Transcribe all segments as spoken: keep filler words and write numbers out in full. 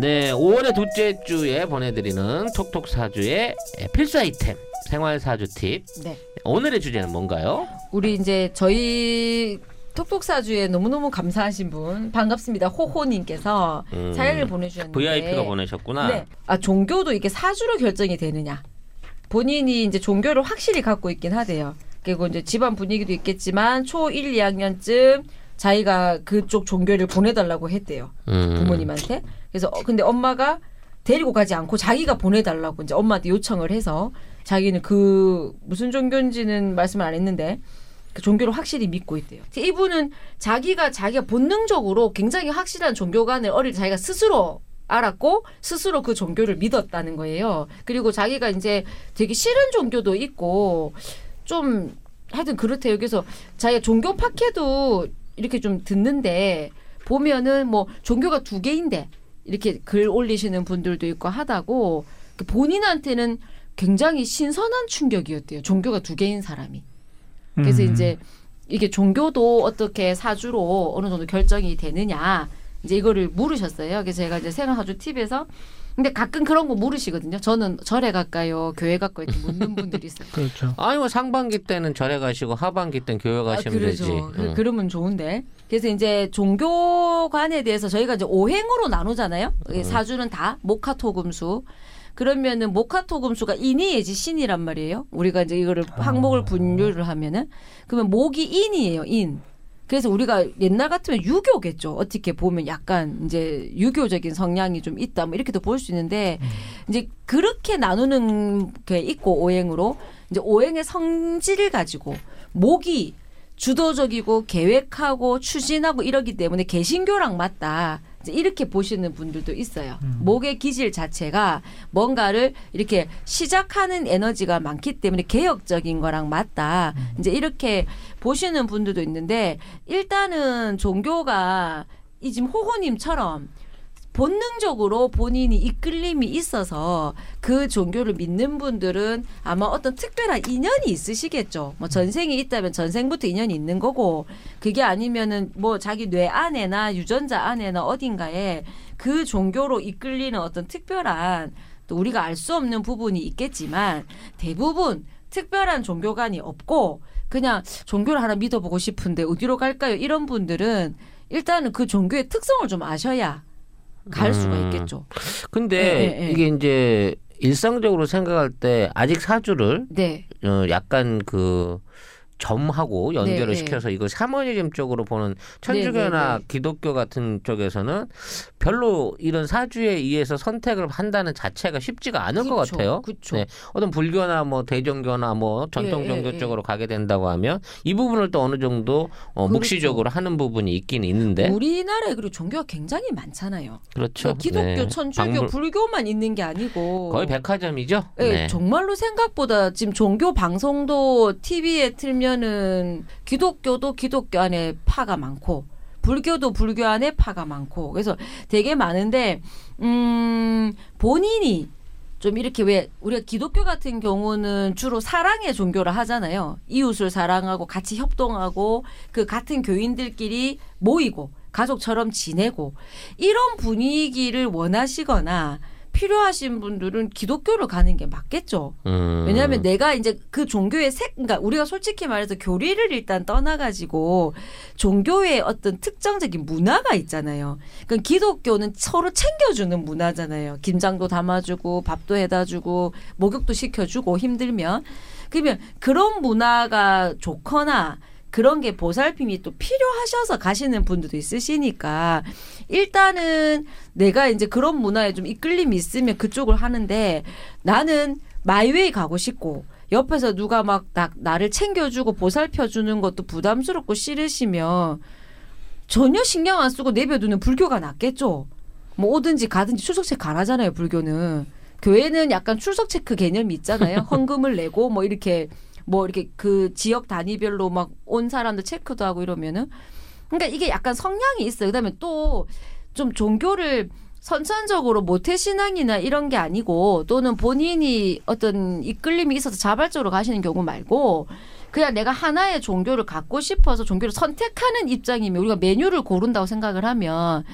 네, 오월의 둘째 주에 보내드리는 톡톡 사주의 필수 아이템 생활 사주 팁. 네. 오늘의 주제는 뭔가요? 우리 이제 저희 톡톡 사주에 너무너무 감사하신 분, 반갑습니다, 호호님께서 음, 사연을 보내주셨는데 브이아이피가 보내셨구나. 네. 아, 종교도 이게 사주로 결정이 되느냐. 본인이 이제 종교를 확실히 갖고 있긴 하대요. 그리고 이제 집안 분위기도 있겠지만 초 일, 이 학년쯤 자기가 그쪽 종교를 보내달라고 했대요. 음. 부모님한테. 그래서 어, 근데 엄마가 데리고 가지 않고 자기가 보내달라고 이제 엄마한테 요청을 해서, 자기는 그 무슨 종교인지는 말씀을 안 했는데 그 종교를 확실히 믿고 있대요. 이분은 자기가 자기가 본능적으로 굉장히 확실한 종교관을 어릴 때 자기가 스스로 알았고 스스로 그 종교를 믿었다는 거예요. 그리고 자기가 이제 되게 싫은 종교도 있고 좀 하여튼 그렇대요. 그래서 자기가 종교 파케도 이렇게 좀 듣는데 보면은 뭐 종교가 두 개인데 이렇게 글 올리시는 분들도 있고 하다고, 본인한테는 굉장히 신선한 충격이었대요. 종교가 두 개인 사람이. 그래서 음. 이제 이게 종교도 어떻게 사주로 어느 정도 결정이 되느냐 이제 이거를 물으셨어요. 그래서 제가 이제 생활 사주 팁에서, 근데 가끔 그런 거 물으시거든요. 저는 절에 갈까요, 교회 갈까요 이렇게 묻는 분들이 있어요. 그렇죠. 아니 뭐 상반기 때는 절에 가시고 하반기 때는 교회 가시면 아, 되지. 응. 그러면 좋은데. 그래서 이제 종교관에 대해서 저희가 이제 오행으로 나누잖아요. 응. 사주는 다 목화토금수. 그러면은 목화토금수가 인이예지 신이란 말이에요. 우리가 이제 이거를 항목을 분류를 하면은 그러면 목이 인이에요. 인. 그래서 우리가 옛날 같으면 유교겠죠. 어떻게 보면 약간 이제 유교적인 성향이 좀 있다, 뭐 이렇게도 볼 수 있는데, 음. 이제 그렇게 나누는 게 있고, 오행으로. 이제 오행의 성질을 가지고, 목이 주도적이고 계획하고 추진하고 이러기 때문에 개신교랑 맞다, 이제 이렇게 보시는 분들도 있어요. 음. 목의 기질 자체가 뭔가를 이렇게 시작하는 에너지가 많기 때문에 개혁적인 거랑 맞다, 음. 이제 이렇게 보시는 분들도 있는데, 일단은 종교가 이 지금 호호님처럼 본능적으로 본인이 이끌림이 있어서 그 종교를 믿는 분들은 아마 어떤 특별한 인연이 있으시겠죠. 뭐 전생이 있다면 전생부터 인연이 있는 거고, 그게 아니면은 뭐 자기 뇌 안에나 유전자 안에나 어딘가에 그 종교로 이끌리는 어떤 특별한, 또 우리가 알 수 없는 부분이 있겠지만, 대부분 특별한 종교관이 없고 그냥 종교를 하나 믿어보고 싶은데 어디로 갈까요? 이런 분들은 일단은 그 종교의 특성을 좀 아셔야 갈 수가 있겠죠. 음. 근데 네, 네, 네. 이게 이제 일상적으로 생각할 때 아직 사주를 네. 어, 약간 그 점하고 연결을 네, 네. 시켜서 이거 샤머니즘 쪽으로 보는 천주교나 네, 네, 네. 기독교 같은 쪽에서는 별로 이런 사주에 의해서 선택을 한다는 자체가 쉽지가 않을 그쵸, 것 같아요. 그쵸. 네. 어떤 불교나 뭐 대종교나 뭐 전통 종교 네, 쪽으로 네. 가게 된다고 하면 이 부분을 또 어느 정도 어, 묵시적으로 하는 부분이 있긴 있는데, 우리나라에 그리고 종교가 굉장히 많잖아요. 그렇죠. 그러니까 기독교, 네. 천주교, 방불... 불교만 있는 게 아니고 거의 백화점이죠. 네. 네. 정말로 생각보다 지금 종교 방송도 티비에 틀면 는 기독교도 기독교 안에 파가 많고 불교도 불교 안에 파가 많고, 그래서 되게 많은데 음 본인이 좀 이렇게, 왜 우리가 기독교 같은 경우는 주로 사랑의 종교를 하잖아요. 이웃을 사랑하고 같이 협동하고 그 같은 교인들끼리 모이고 가족처럼 지내고, 이런 분위기를 원하시거나 필요하신 분들은 기독교를 가는 게 맞겠죠. 음. 왜냐하면 내가 이제 그 종교의 색, 그러니까 우리가 솔직히 말해서 교리를 일단 떠나가지고 종교의 어떤 특정적인 문화가 있잖아요. 그러니까 기독교는 서로 챙겨주는 문화잖아요. 김장도 담아주고 밥도 해다주고 목욕도 시켜주고 힘들면. 그러면 그런 문화가 좋거나 그런 게 보살핌이 또 필요하셔서 가시는 분들도 있으시니까, 일단은 내가 이제 그런 문화에 좀 이끌림이 있으면 그쪽을 하는데, 나는 마이웨이 가고 싶고 옆에서 누가 막 나, 나를 챙겨주고 보살펴주는 것도 부담스럽고 싫으시면 전혀 신경 안 쓰고 내버려두는 불교가 낫겠죠. 뭐 오든지 가든지 출석체크 안 하잖아요. 불교는. 교회는 약간 출석체크 개념이 있잖아요. 헌금을 내고 뭐 이렇게 뭐 이렇게 그 지역 단위별로 막 온 사람들 체크도 하고 이러면은, 그러니까 이게 약간 성향이 있어요. 그다음에 또 좀 종교를 선천적으로 모태 신앙이나 이런 게 아니고, 또는 본인이 어떤 이끌림이 있어서 자발적으로 가시는 경우 말고, 그냥 내가 하나의 종교를 갖고 싶어서 종교를 선택하는 입장이면, 우리가 메뉴를 고른다고 생각을 하면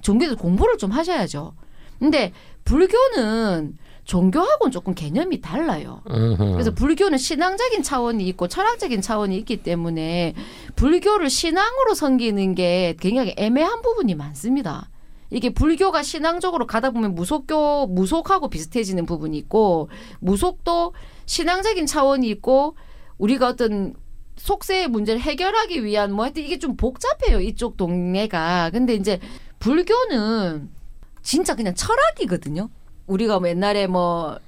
종교에서 공부를 좀 하셔야죠. 근데 불교는 종교하고는 조금 개념이 달라요. 으흠. 그래서 불교는 신앙적인 차원이 있고 철학적인 차원이 있기 때문에 불교를 신앙으로 섬기는 게 굉장히 애매한 부분이 많습니다. 이게 불교가 신앙적으로 가다 보면 무속교, 무속하고 비슷해지는 부분이 있고, 무속도 신앙적인 차원이 있고, 우리가 어떤 속세의 문제를 해결하기 위한 뭐 하여튼 이게 좀 복잡해요, 이쪽 동네가. 근데 이제 불교는 진짜 그냥 철학이거든요. 우리가 뭐 옛날에 뭐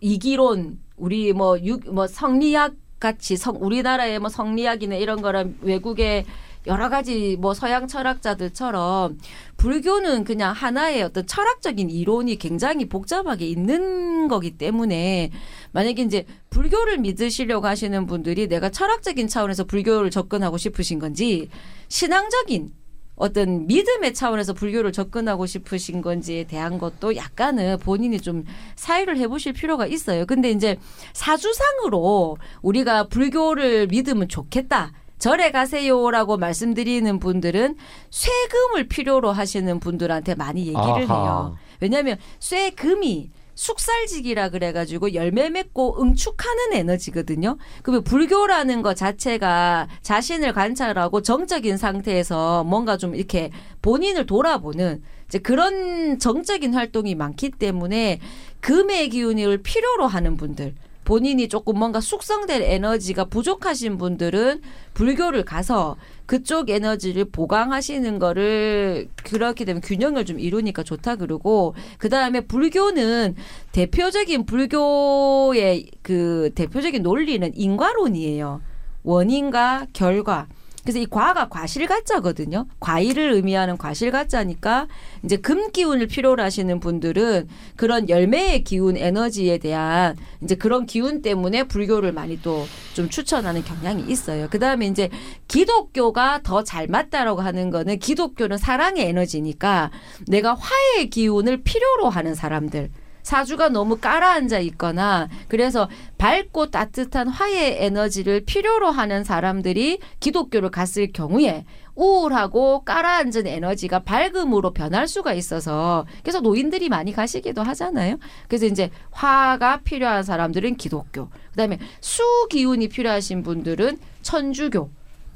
이기론, 우리 뭐 육, 뭐 성리학 같이 성, 우리나라의 뭐 성리학이나 이런 거랑 외국의 여러 가지 뭐 서양 철학자들처럼 불교는 그냥 하나의 어떤 철학적인 이론이 굉장히 복잡하게 있는 거기 때문에, 만약에 이제 불교를 믿으시려고 하시는 분들이 내가 철학적인 차원에서 불교를 접근하고 싶으신 건지, 신앙적인 어떤 믿음의 차원에서 불교를 접근하고 싶으신 건지에 대한 것도 약간은 본인이 좀 사유를 해보실 필요가 있어요. 근데 이제 사주상으로 우리가 불교를 믿으면 좋겠다, 절에 가세요라고 말씀드리는 분들은 쇠금을 필요로 하시는 분들한테 많이 얘기를 아하. 해요. 왜냐하면 쇠금이 숙살직이라 그래가지고 열매 맺고 응축하는 에너지거든요. 그러면 불교라는 것 자체가 자신을 관찰하고 정적인 상태에서 뭔가 좀 이렇게 본인을 돌아보는 이제 그런 정적인 활동이 많기 때문에 금의 기운을 필요로 하는 분들, 본인이 조금 뭔가 숙성될 에너지가 부족하신 분들은 불교를 가서 그쪽 에너지를 보강하시는 거를, 그렇게 되면 균형을 좀 이루니까 좋다 그러고, 그 다음에 불교는 대표적인 불교의 그 대표적인 논리는 인과론이에요. 원인과 결과. 그래서 이 과가 과실가짜거든요. 과일을 의미하는 과실가짜니까 이제 금 기운을 필요로 하시는 분들은 그런 열매의 기운 에너지에 대한 이제 그런 기운 때문에 불교를 많이 또 좀 추천하는 경향이 있어요. 그 다음에 이제 기독교가 더 잘 맞다라고 하는 거는, 기독교는 사랑의 에너지니까 내가 화의 기운을 필요로 하는 사람들, 사주가 너무 깔아앉아 있거나 그래서 밝고 따뜻한 화의 에너지를 필요로 하는 사람들이 기독교를 갔을 경우에 우울하고 깔아앉은 에너지가 밝음으로 변할 수가 있어서, 그래서 노인들이 많이 가시기도 하잖아요. 그래서 이제 화가 필요한 사람들은 기독교, 그다음에 수 기운이 필요하신 분들은 천주교,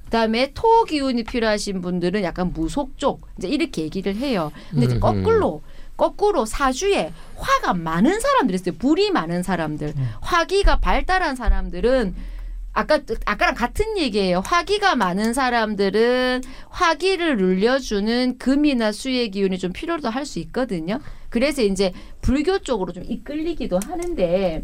그다음에 토 기운이 필요하신 분들은 약간 무속 쪽, 이제 이렇게 얘기를 해요. 근데 이제 거꾸로 거꾸로 사주에 화가 많은 사람들이 있어요. 불이 많은 사람들. 화기가 발달한 사람들은, 아까, 아까랑 같은 얘기예요. 화기가 많은 사람들은 화기를 눌려주는 금이나 수의 기운이 좀 필요도 할 수 있거든요. 그래서 이제 불교 쪽으로 좀 이끌리기도 하는데,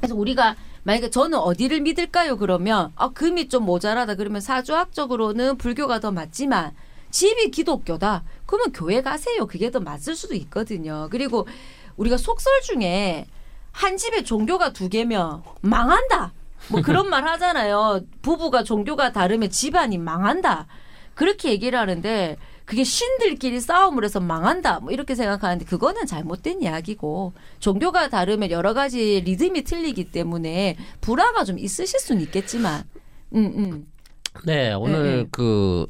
그래서 우리가 만약에 저는 어디를 믿을까요? 그러면 아, 금이 좀 모자라다 그러면 사주학적으로는 불교가 더 맞지만 집이 기독교다 그러면 교회 가세요. 그게 더 맞을 수도 있거든요. 그리고 우리가 속설 중에 한 집에 종교가 두 개면 망한다, 뭐 그런 말 하잖아요. 부부가 종교가 다르면 집안이 망한다, 그렇게 얘기를 하는데 그게 신들끼리 싸움을 해서 망한다 뭐 이렇게 생각하는데, 그거는 잘못된 이야기고, 종교가 다르면 여러 가지 리듬이 틀리기 때문에 불화가 좀 있으실 수는 있겠지만. 음, 음. 네, 오늘 네. 그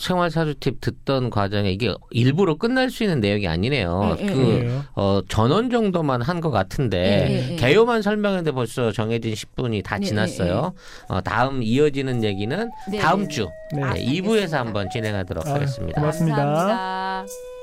생활사주팁 듣던 과정에 이게 일부러 끝날 수 있는 내용이 아니네요. 예, 그 예. 어, 전원 정도만 한 것 같은데, 예, 예. 개요만 설명했는데 벌써 정해진 십 분이 다 예, 지났어요. 예, 예. 어, 다음 이어지는 얘기는 네, 다음 주 네. 네. 이 부에서 한번 진행하도록 아, 하겠습니다. 고맙습니다. 감사합니다.